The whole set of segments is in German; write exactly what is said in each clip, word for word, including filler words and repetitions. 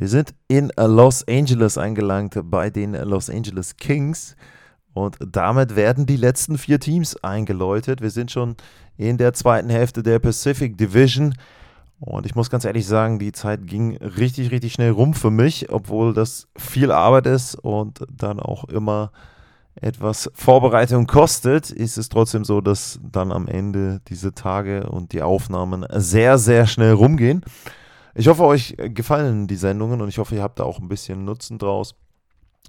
Wir sind in Los Angeles eingelangt bei den Los Angeles Kings und damit werden die letzten vier Teams eingeläutet. Wir sind schon in der zweiten Hälfte der Pacific Division und ich muss ganz ehrlich sagen, die Zeit ging richtig, richtig schnell rum für mich, obwohl das viel Arbeit ist und dann auch immer etwas Vorbereitung kostet, ist es trotzdem so, dass dann am Ende diese Tage und die Aufnahmen sehr, sehr schnell rumgehen. Ich hoffe, euch gefallen die Sendungen und ich hoffe, ihr habt da auch ein bisschen Nutzen draus,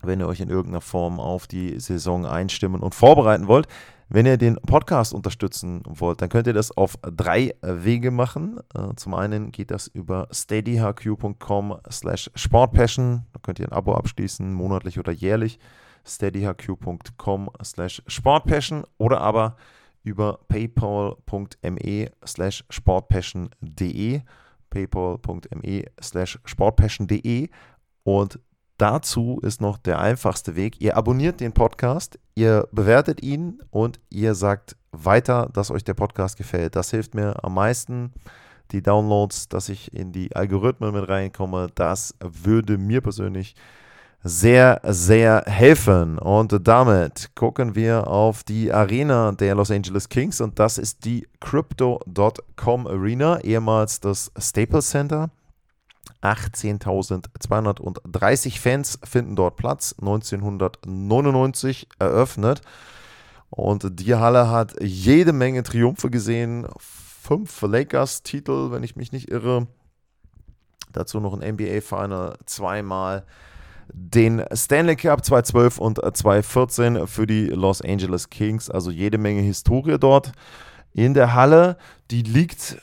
wenn ihr euch in irgendeiner Form auf die Saison einstimmen und vorbereiten wollt. Wenn ihr den Podcast unterstützen wollt, dann könnt ihr das auf drei Wege machen. Zum einen geht das über steadyhq punkt com slash sportpassion. Da könnt ihr ein Abo abschließen, monatlich oder jährlich. steadyhq punkt com slash sportpassion oder aber über paypal punkt me slash sportpassion punkt de paypal punkt me slash sportpassion punkt de und dazu ist noch der einfachste Weg. Ihr abonniert den Podcast, ihr bewertet ihn und ihr sagt weiter, dass euch der Podcast gefällt. Das hilft mir am meisten. Die Downloads, dass ich in die Algorithmen mit reinkomme, das würde mir persönlich sehr, sehr helfen. Und damit gucken wir auf die Arena der Los Angeles Kings und das ist die Crypto Punkt com Arena, ehemals das Staples Center. achtzehntausendzweihundertdreißig Fans finden dort Platz, neunzehnhundertneunundneunzig eröffnet und die Halle hat jede Menge Triumphe gesehen, fünf Lakers-Titel, wenn ich mich nicht irre, dazu noch ein N B A-Final zweimal. Den Stanley Cup zweitausendzwölf und zweitausendvierzehn für die Los Angeles Kings, also jede Menge Historie dort in der Halle. Die liegt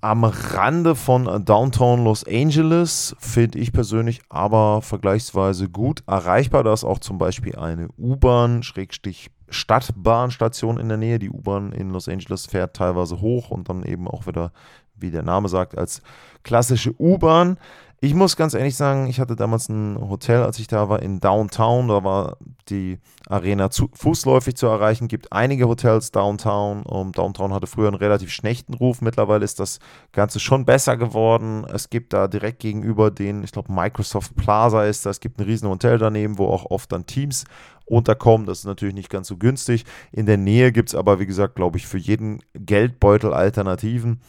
am Rande von Downtown Los Angeles, finde ich persönlich aber vergleichsweise gut erreichbar. Da ist auch zum Beispiel eine U-Bahn, Schrägstrich Stadtbahnstation in der Nähe. Die U-Bahn in Los Angeles fährt teilweise hoch und dann eben auch wieder, wie der Name sagt, als klassische U-Bahn. Ich muss ganz ehrlich sagen, ich hatte damals ein Hotel, als ich da war, in Downtown. Da war die Arena zu, fußläufig zu erreichen. Es gibt einige Hotels Downtown. Um, Downtown hatte früher einen relativ schlechten Ruf. Mittlerweile ist das Ganze schon besser geworden. Es gibt da direkt gegenüber den, ich glaube, Microsoft Plaza ist da. Es gibt ein riesen Hotel daneben, wo auch oft dann Teams unterkommen. Das ist natürlich nicht ganz so günstig. In der Nähe gibt es aber, wie gesagt, glaube ich, für jeden Geldbeutel Alternativen.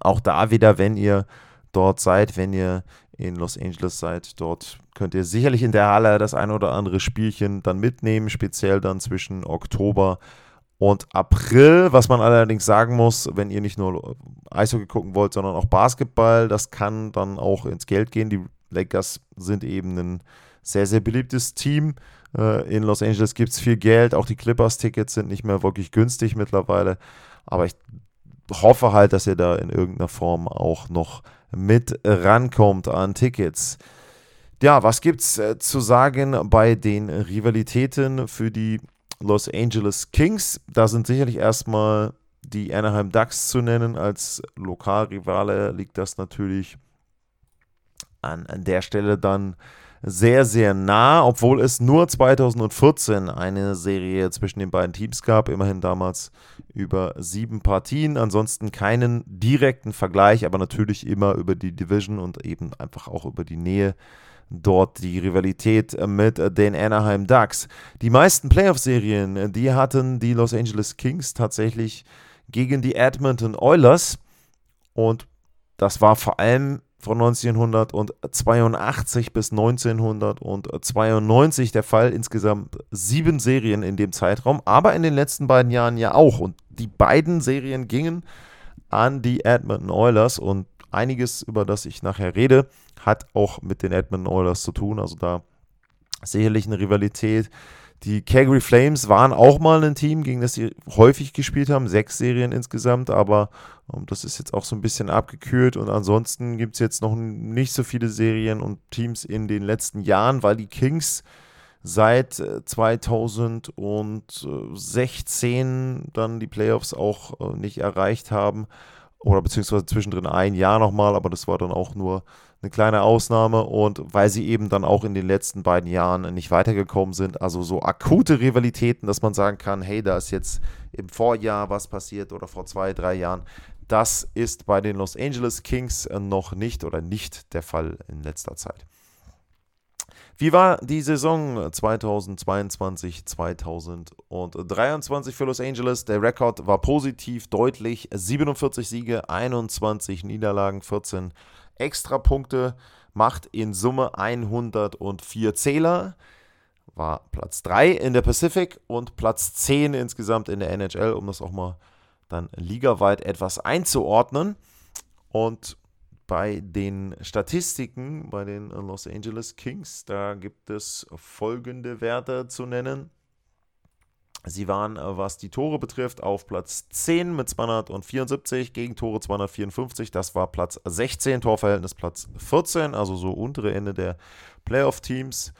Auch da wieder, wenn ihr dort seid, wenn ihr in Los Angeles seid, dort könnt ihr sicherlich in der Halle das ein oder andere Spielchen dann mitnehmen, speziell dann zwischen Oktober und April, was man allerdings sagen muss, wenn ihr nicht nur Eishockey gucken wollt, sondern auch Basketball, das kann dann auch ins Geld gehen. Die Lakers sind eben ein sehr, sehr beliebtes Team. In Los Angeles gibt es viel Geld, auch die Clippers-Tickets sind nicht mehr wirklich günstig mittlerweile, aber ich hoffe halt, dass ihr da in irgendeiner Form auch noch mit rankommt an Tickets. Ja, was gibt's äh, zu sagen bei den Rivalitäten für die Los Angeles Kings? Da sind sicherlich erstmal die Anaheim Ducks zu nennen. Als Lokalrivale liegt das natürlich an, an der Stelle dann sehr, sehr nah, obwohl es nur zweitausendvierzehn eine Serie zwischen den beiden Teams gab, immerhin damals über sieben Partien, ansonsten keinen direkten Vergleich, aber natürlich immer über die Division und eben einfach auch über die Nähe dort die Rivalität mit den Anaheim Ducks. Die meisten Playoff-Serien, die hatten die Los Angeles Kings tatsächlich gegen die Edmonton Oilers und das war vor allem von neunzehnhundertzweiundachtzig bis neunzehnhundertzweiundneunzig der Fall, insgesamt sieben Serien in dem Zeitraum, aber in den letzten beiden Jahren ja auch. Und die beiden Serien gingen an die Edmonton Oilers und einiges, über das ich nachher rede, hat auch mit den Edmonton Oilers zu tun. Also da sicherlich eine Rivalität. Die Calgary Flames waren auch mal ein Team, gegen das sie häufig gespielt haben, sechs Serien insgesamt, aber um, das ist jetzt auch so ein bisschen abgekühlt und ansonsten gibt es jetzt noch nicht so viele Serien und Teams in den letzten Jahren, weil die Kings seit zweitausendsechzehn dann die Playoffs auch nicht erreicht haben oder beziehungsweise zwischendrin ein Jahr nochmal, aber das war dann auch nur eine kleine Ausnahme und weil sie eben dann auch in den letzten beiden Jahren nicht weitergekommen sind, also so akute Rivalitäten, dass man sagen kann, hey, da ist jetzt im Vorjahr was passiert oder vor zwei, drei Jahren, das ist bei den Los Angeles Kings noch nicht oder nicht der Fall in letzter Zeit. Wie war die Saison zweitausendzweiundzwanzig, zweitausenddreiundzwanzig für Los Angeles? Der Rekord war positiv, deutlich, siebenundvierzig Siege, einundzwanzig Niederlagen, vierzehn Extrapunkte, macht in Summe hundertvier Zähler, war Platz drei in der Pacific und Platz zehn insgesamt in der N H L, um das auch mal dann ligaweit etwas einzuordnen. Und bei den Statistiken, bei den Los Angeles Kings, da gibt es folgende Werte zu nennen. Sie waren, was die Tore betrifft, auf Platz zehn mit zweihundertvierundsiebzig, Gegentore zweihundertvierundfünfzig, das war Platz sechzehn, Torverhältnis Platz vierzehn, also so untere Ende der Playoff-Teams.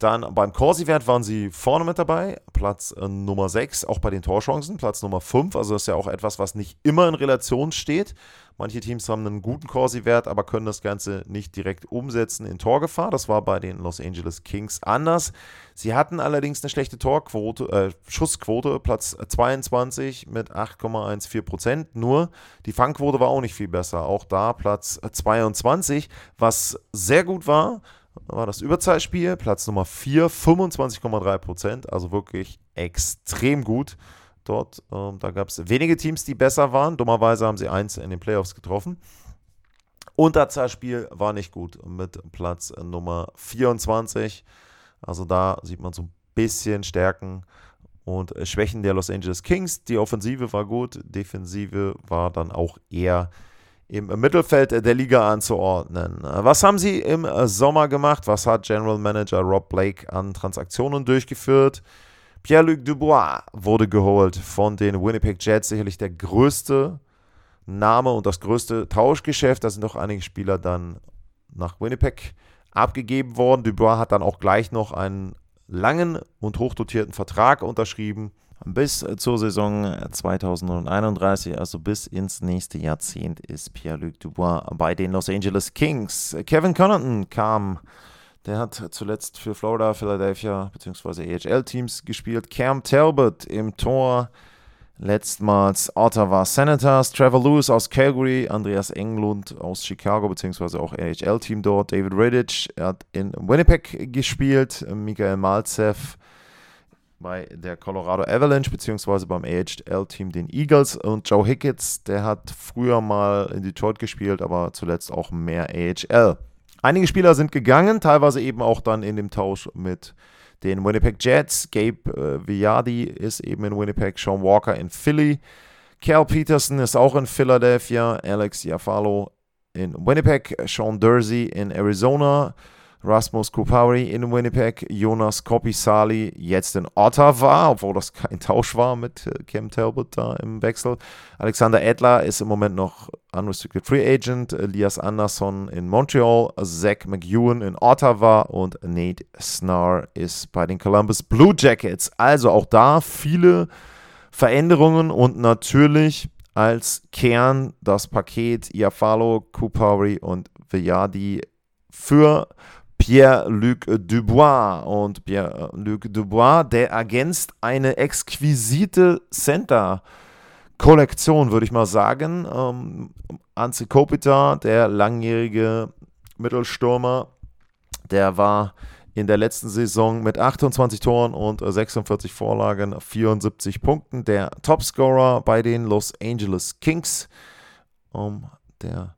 Dann beim Corsi-Wert waren sie vorne mit dabei, Platz Nummer sechs, auch bei den Torchancen, Platz Nummer fünf, also das ist ja auch etwas, was nicht immer in Relation steht. Manche Teams haben einen guten Corsi-Wert, aber können das Ganze nicht direkt umsetzen in Torgefahr. Das war bei den Los Angeles Kings anders. Sie hatten allerdings eine schlechte Torquote, äh, Schussquote, Platz zweiundzwanzig mit acht Komma eins vier Prozent, nur die Fangquote war auch nicht viel besser, auch da Platz zweiundzwanzig, was sehr gut war. War das Überzahlspiel, Platz Nummer vier, fünfundzwanzig Komma drei Prozent, also wirklich extrem gut dort. Ähm, da gab es wenige Teams, die besser waren, dummerweise haben sie eins in den Playoffs getroffen. Unterzahlspiel war nicht gut mit Platz Nummer vierundzwanzig, also da sieht man so ein bisschen Stärken und Schwächen der Los Angeles Kings. Die Offensive war gut, Defensive war dann auch eher im Mittelfeld der Liga anzuordnen. Was haben sie im Sommer gemacht? Was hat General Manager Rob Blake an Transaktionen durchgeführt? Pierre-Luc Dubois wurde geholt von den Winnipeg Jets, sicherlich der größte Name und das größte Tauschgeschäft. Da sind noch einige Spieler dann nach Winnipeg abgegeben worden. Dubois hat dann auch gleich noch einen langen und hochdotierten Vertrag unterschrieben. Bis zur Saison zweitausendeinunddreißig, also bis ins nächste Jahrzehnt, ist Pierre-Luc Dubois bei den Los Angeles Kings. Kevin Connauton kam, der hat zuletzt für Florida, Philadelphia bzw. A H L-Teams gespielt. Cam Talbot im Tor, letztmals Ottawa Senators. Trevor Lewis aus Calgary, Andreas Englund aus Chicago bzw. auch A H L-Team dort. David Rittich, er hat in Winnipeg gespielt. Michael Malcev bei der Colorado Avalanche, beziehungsweise beim A H L-Team den Eagles, und Joe Hicketts, der hat früher mal in Detroit gespielt, aber zuletzt auch mehr A H L. Einige Spieler sind gegangen, teilweise eben auch dann in dem Tausch mit den Winnipeg Jets. Gabe äh, Viadi ist eben in Winnipeg, Sean Walker in Philly, Cal Peterson ist auch in Philadelphia, Alex Iafallo in Winnipeg, Sean Durzi in Arizona, Rasmus Kupari in Winnipeg, Jonas Korpisalo jetzt in Ottawa, obwohl das kein Tausch war mit Cam Talbot da im Wechsel. Alexander Edler ist im Moment noch Unrestricted Free Agent, Elias Andersson in Montreal, Zach McEwen in Ottawa und Nate Snarr ist bei den Columbus Blue Jackets. Also auch da viele Veränderungen und natürlich als Kern das Paket Iafallo, Kupari und Viadi für Pierre-Luc Dubois. Und Pierre-Luc Dubois, der ergänzt eine exquisite Center-Kollektion, würde ich mal sagen. Ähm, Anze Kopitar, der langjährige Mittelstürmer, der war in der letzten Saison mit achtundzwanzig Toren und sechsundvierzig Vorlagen, vierundsiebzig Punkten, der Topscorer bei den Los Angeles Kings. Ähm, der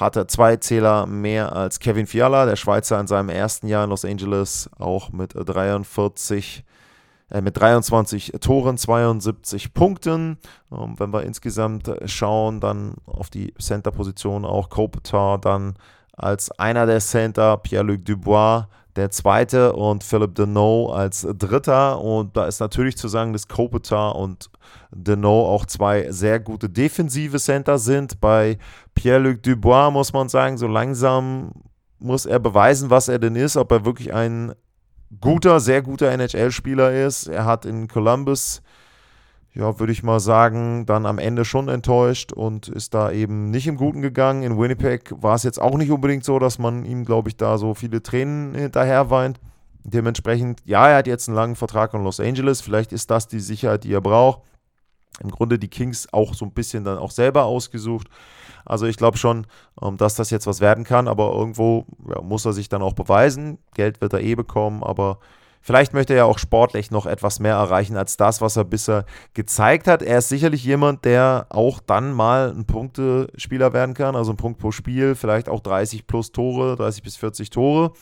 hatte zwei Zähler mehr als Kevin Fiala, der Schweizer in seinem ersten Jahr in Los Angeles, auch mit dreiundvierzig, äh, mit dreiundzwanzig Toren, zweiundsiebzig Punkten. Ähm, wenn wir insgesamt schauen, dann auf die Center-Position auch Kopitar dann als einer der Center, Pierre-Luc Dubois der Zweite und Phillip Danault als Dritter. Und da ist natürlich zu sagen, dass Kopitar und Danault auch zwei sehr gute defensive Center sind. Bei Pierre-Luc Dubois muss man sagen, so langsam muss er beweisen, was er denn ist, ob er wirklich ein guter, sehr guter N H L-Spieler ist. Er hat in Columbus, ja, würde ich mal sagen, dann am Ende schon enttäuscht und ist da eben nicht im Guten gegangen. In Winnipeg war es jetzt auch nicht unbedingt so, dass man ihm, glaube ich, da so viele Tränen hinterher weint. Dementsprechend, ja, er hat jetzt einen langen Vertrag in Los Angeles. Vielleicht ist das die Sicherheit, die er braucht. Im Grunde die Kings auch so ein bisschen dann auch selber ausgesucht. Also ich glaube schon, dass das jetzt was werden kann. Aber irgendwo ja, muss er sich dann auch beweisen. Geld wird er eh bekommen, aber vielleicht möchte er ja auch sportlich noch etwas mehr erreichen als das, was er bisher gezeigt hat. Er ist sicherlich jemand, der auch dann mal ein Punktespieler werden kann, also ein Punkt pro Spiel, vielleicht auch dreißig plus Tore, dreißig bis vierzig Tore.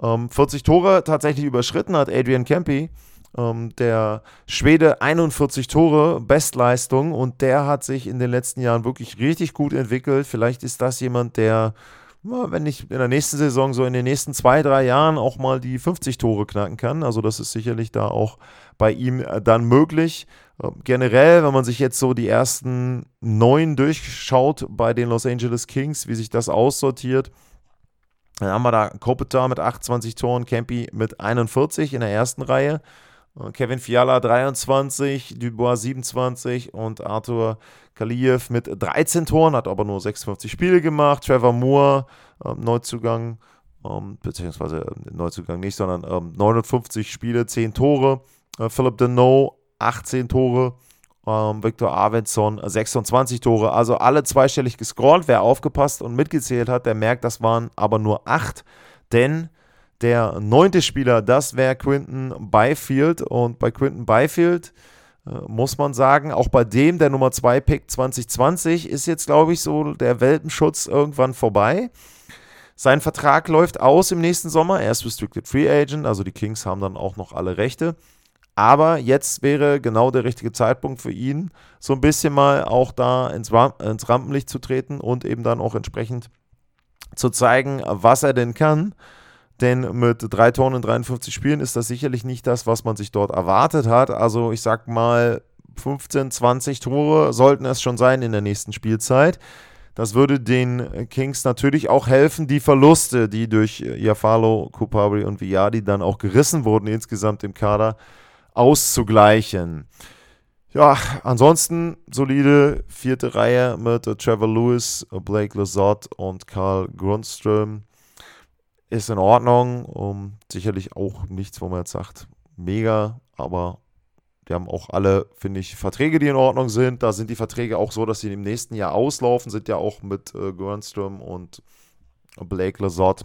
Ähm, vierzig Tore tatsächlich überschritten hat Adrian Kempe, ähm, der Schwede, einundvierzig Tore, Bestleistung, und der hat sich in den letzten Jahren wirklich richtig gut entwickelt. Vielleicht ist das jemand, der, wenn nicht in der nächsten Saison, so in den nächsten zwei, drei Jahren auch mal die fünfzig Tore knacken kann. Also das ist sicherlich da auch bei ihm dann möglich. Generell, wenn man sich jetzt so die ersten neun durchschaut bei den Los Angeles Kings, wie sich das aussortiert, dann haben wir da Kopitar mit achtundzwanzig Toren, Kempe mit einundvierzig in der ersten Reihe, Kevin Fiala dreiundzwanzig, Dubois siebenundzwanzig und Arthur Kaliev mit dreizehn Toren, hat aber nur sechsundfünfzig Spiele gemacht. Trevor Moore, ähm, Neuzugang, ähm, beziehungsweise äh, Neuzugang nicht, sondern ähm, neunundfünfzig Spiele, zehn Tore. Äh, Phillip Danault, achtzehn Tore. Ähm, Victor Arvidsson, sechsundzwanzig Tore. Also alle zweistellig gescrollt. Wer aufgepasst und mitgezählt hat, der merkt, das waren aber nur acht, denn der neunte Spieler, das wäre Quinton Byfield. Und bei Quinton Byfield äh, muss man sagen, auch bei dem, der Nummer zwei Pick zwanzig zwanzig, ist jetzt, glaube ich, so der Welpenschutz irgendwann vorbei. Sein Vertrag läuft aus im nächsten Sommer. Er ist Restricted Free Agent, also die Kings haben dann auch noch alle Rechte. Aber jetzt wäre genau der richtige Zeitpunkt für ihn, so ein bisschen mal auch da ins, Ramp- ins Rampenlicht zu treten und eben dann auch entsprechend zu zeigen, was er denn kann. Denn mit drei Toren in dreiundfünfzig Spielen ist das sicherlich nicht das, was man sich dort erwartet hat. Also ich sag mal, fünfzehn, zwanzig Tore sollten es schon sein in der nächsten Spielzeit. Das würde den Kings natürlich auch helfen, die Verluste, die durch Iafallo, Kupari und Viadi dann auch gerissen wurden, insgesamt im Kader auszugleichen. Ja, ansonsten solide vierte Reihe mit Trevor Lewis, Blake Lizotte und Carl Grundström. Ist in Ordnung, um, sicherlich auch nichts, wo man jetzt sagt, mega, aber die haben auch alle, finde ich, Verträge, die in Ordnung sind. Da sind die Verträge auch so, dass sie im nächsten Jahr auslaufen, sind ja auch mit äh, Grundström und Blake Lizotte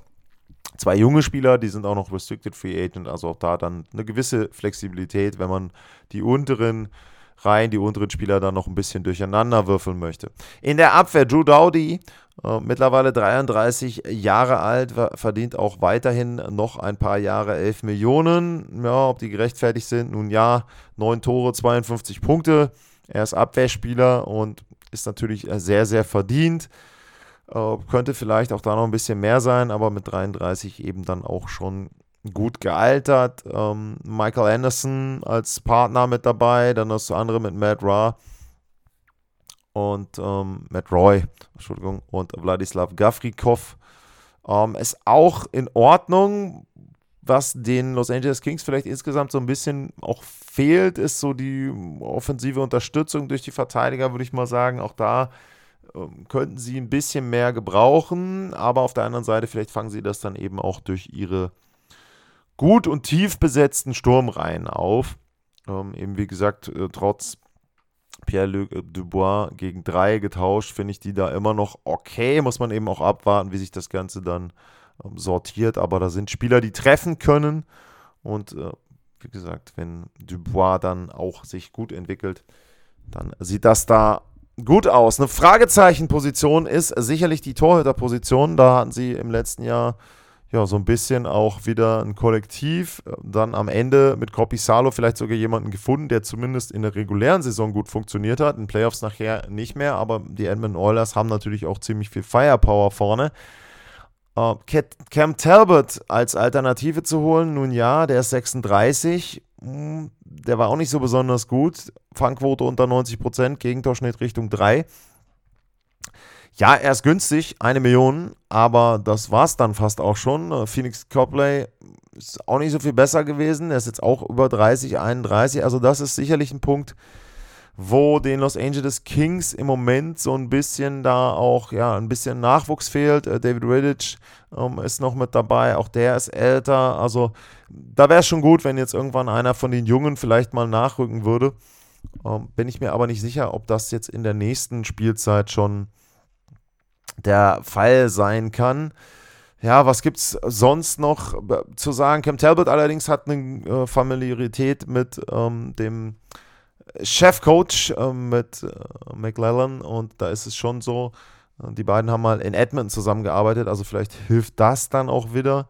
zwei junge Spieler, die sind auch noch Restricted Free Agent, also auch da dann eine gewisse Flexibilität, wenn man die unteren Reihen, die unteren Spieler dann noch ein bisschen durcheinander würfeln möchte. In der Abwehr Drew Doughty, äh, mittlerweile dreiunddreißig Jahre alt, verdient auch weiterhin noch ein paar Jahre elf Millionen. Ja, ob die gerechtfertigt sind? Nun ja, neun Tore, zweiundfünfzig Punkte. Er ist Abwehrspieler und ist natürlich sehr, sehr verdient. Äh, könnte vielleicht auch da noch ein bisschen mehr sein, aber mit dreiunddreißig eben dann auch schon gut gealtert. ähm, Michael Anderson als Partner mit dabei, dann das andere mit Matt Ra und ähm, Matt Roy, Entschuldigung, und Vladislav Gavrikov. Ähm, ist auch in Ordnung. Was den Los Angeles Kings vielleicht insgesamt so ein bisschen auch fehlt, ist so die offensive Unterstützung durch die Verteidiger, würde ich mal sagen. Auch da könnten sie ein bisschen mehr gebrauchen, aber auf der anderen Seite, vielleicht fangen sie das dann eben auch durch ihre gut und tief besetzten Sturmreihen auf. Ähm, eben wie gesagt, äh, trotz Pierre-Luc Dubois gegen drei getauscht, finde ich die da immer noch okay. Muss man eben auch abwarten, wie sich das Ganze dann ähm, sortiert. Aber da sind Spieler, die treffen können. Und äh, wie gesagt, wenn Dubois dann auch sich gut entwickelt, dann sieht das da gut aus. Eine Fragezeichenposition ist sicherlich die Torhüterposition. Da hatten sie im letzten Jahr ja so ein bisschen auch wieder ein Kollektiv, dann am Ende mit Korpisalo vielleicht sogar jemanden gefunden, der zumindest in der regulären Saison gut funktioniert hat, in Playoffs nachher nicht mehr, aber die Edmonton Oilers haben natürlich auch ziemlich viel Firepower vorne. Uh, Cam Talbot als Alternative zu holen, nun ja, der ist sechsunddreißig, der war auch nicht so besonders gut, Fangquote unter neunzig Prozent, Gegentorschnitt Richtung drei. Ja, er ist günstig, eine Million, aber das war es dann fast auch schon. Phoenix Copley ist auch nicht so viel besser gewesen, er ist jetzt auch über dreißig, einunddreißig, also das ist sicherlich ein Punkt, wo den Los Angeles Kings im Moment so ein bisschen da auch, ja, ein bisschen Nachwuchs fehlt. David Rittich ähm, ist noch mit dabei, auch der ist älter. Also da wäre es schon gut, wenn jetzt irgendwann einer von den Jungen vielleicht mal nachrücken würde. Ähm, bin ich mir aber nicht sicher, ob das jetzt in der nächsten Spielzeit schon der Fall sein kann. Ja, was gibt's sonst noch zu sagen? Cam Talbot allerdings hat eine äh, Familiarität mit ähm, dem Chefcoach äh, mit äh, McLellan, und da ist es schon so, die beiden haben mal in Edmonton zusammengearbeitet, also vielleicht hilft das dann auch wieder,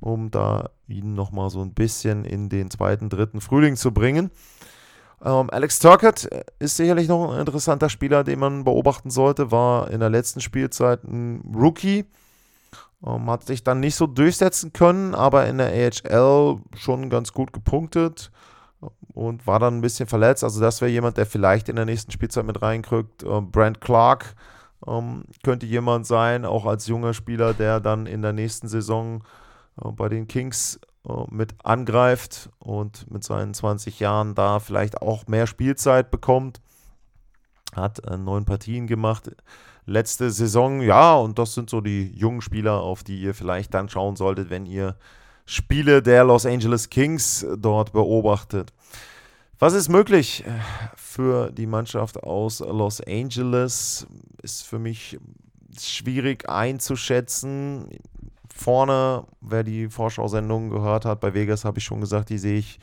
um da ihn nochmal so ein bisschen in den zweiten, dritten Frühling zu bringen. Ähm, Alex Turcotte ist sicherlich noch ein interessanter Spieler, den man beobachten sollte, war in der letzten Spielzeit ein Rookie, ähm, hat sich dann nicht so durchsetzen können, aber in der A H L schon ganz gut gepunktet. Und war dann ein bisschen verletzt. Also das wäre jemand, der vielleicht in der nächsten Spielzeit mit reinkrückt. Brent Clark ähm, könnte jemand sein, auch als junger Spieler, der dann in der nächsten Saison äh, bei den Kings äh, mit angreift und mit seinen zwanzig Jahren da vielleicht auch mehr Spielzeit bekommt. Hat äh, neun Partien gemacht letzte Saison. Ja, und das sind so die jungen Spieler, auf die ihr vielleicht dann schauen solltet, wenn ihr Spiele der Los Angeles Kings dort beobachtet. Was ist möglich für die Mannschaft aus Los Angeles? Ist für mich schwierig einzuschätzen. Vorne, wer die Vorschau-Sendung gehört hat, bei Vegas habe ich schon gesagt, die sehe ich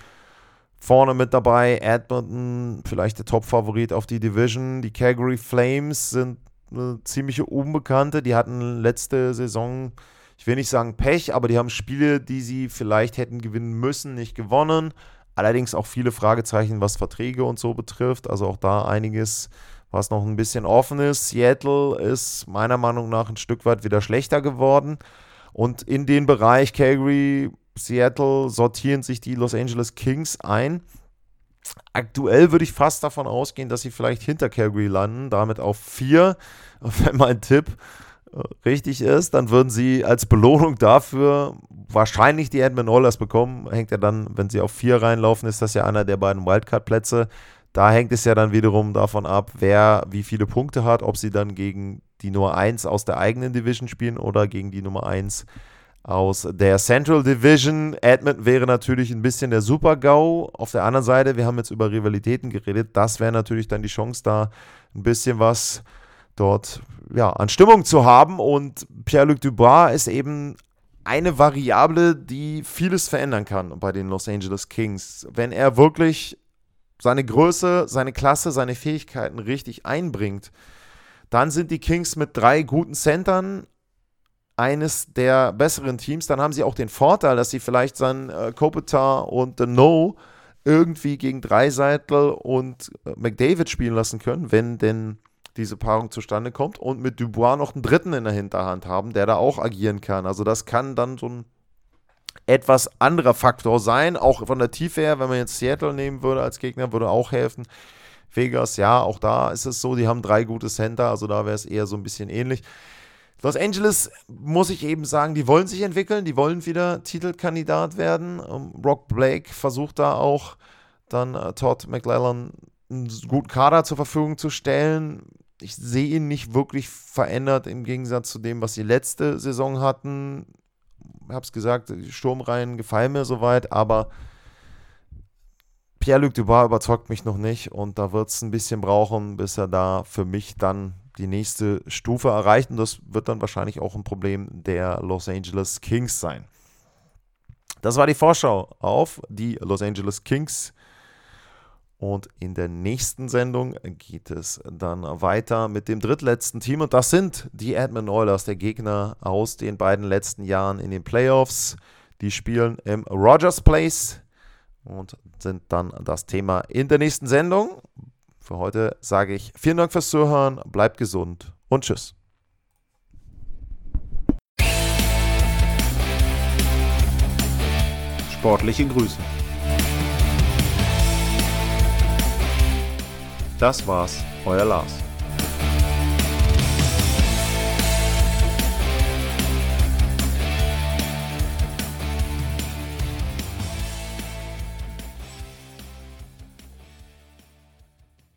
vorne mit dabei. Edmonton, vielleicht der Top-Favorit auf die Division. Die Calgary Flames sind eine ziemliche Unbekannte. Die hatten letzte Saison, ich will nicht sagen Pech, aber die haben Spiele, die sie vielleicht hätten gewinnen müssen, nicht gewonnen. Allerdings auch viele Fragezeichen, was Verträge und so betrifft. Also auch da einiges, was noch ein bisschen offen ist. Seattle ist meiner Meinung nach ein Stück weit wieder schlechter geworden. Und in den Bereich Calgary, Seattle sortieren sich die Los Angeles Kings ein. Aktuell würde ich fast davon ausgehen, dass sie vielleicht hinter Calgary landen, damit auf vier. Wenn mein Tipp richtig ist, dann würden sie als Belohnung dafür wahrscheinlich die Edmonton Oilers bekommen. Hängt ja dann, wenn sie auf vier reinlaufen, ist das ja einer der beiden Wildcard-Plätze. Da hängt es ja dann wiederum davon ab, wer wie viele Punkte hat, ob sie dann gegen die Nummer eins aus der eigenen Division spielen oder gegen die Nummer eins aus der Central Division. Edmonton wäre natürlich ein bisschen der Super-GAU. Auf der anderen Seite, wir haben jetzt über Rivalitäten geredet, das wäre natürlich dann die Chance, da ein bisschen was dort ja, an Stimmung zu haben, und Pierre-Luc Dubois ist eben eine Variable, die vieles verändern kann bei den Los Angeles Kings. Wenn er wirklich seine Größe, seine Klasse, seine Fähigkeiten richtig einbringt, dann sind die Kings mit drei guten Centern eines der besseren Teams. Dann haben sie auch den Vorteil, dass sie vielleicht seinen äh, Kopitar und Danault irgendwie gegen Dreisaitl und äh, McDavid spielen lassen können, wenn denn diese Paarung zustande kommt, und mit Dubois noch einen Dritten in der Hinterhand haben, der da auch agieren kann. Also das kann dann so ein etwas anderer Faktor sein, auch von der Tiefe her, wenn man jetzt Seattle nehmen würde als Gegner, würde auch helfen. Vegas, ja, auch da ist es so, die haben drei gute Center, also da wäre es eher so ein bisschen ähnlich. Los Angeles, muss ich eben sagen, die wollen sich entwickeln, die wollen wieder Titelkandidat werden. Rob Blake versucht da auch dann Todd McLellan einen guten Kader zur Verfügung zu stellen. Ich sehe ihn nicht wirklich verändert im Gegensatz zu dem, was sie letzte Saison hatten. Ich habe es gesagt, die Sturmreihen gefallen mir soweit, aber Pierre-Luc Dubois überzeugt mich noch nicht, und da wird es ein bisschen brauchen, bis er da für mich dann die nächste Stufe erreicht, und das wird dann wahrscheinlich auch ein Problem der Los Angeles Kings sein. Das war die Vorschau auf die Los Angeles Kings. Und in der nächsten Sendung geht es dann weiter mit dem drittletzten Team. Und das sind die Edmonton Oilers, der Gegner aus den beiden letzten Jahren in den Playoffs. Die spielen im Rogers Place und sind dann das Thema in der nächsten Sendung. Für heute sage ich vielen Dank fürs Zuhören, bleibt gesund und tschüss. Sportliche Grüße. Das war's, euer Lars.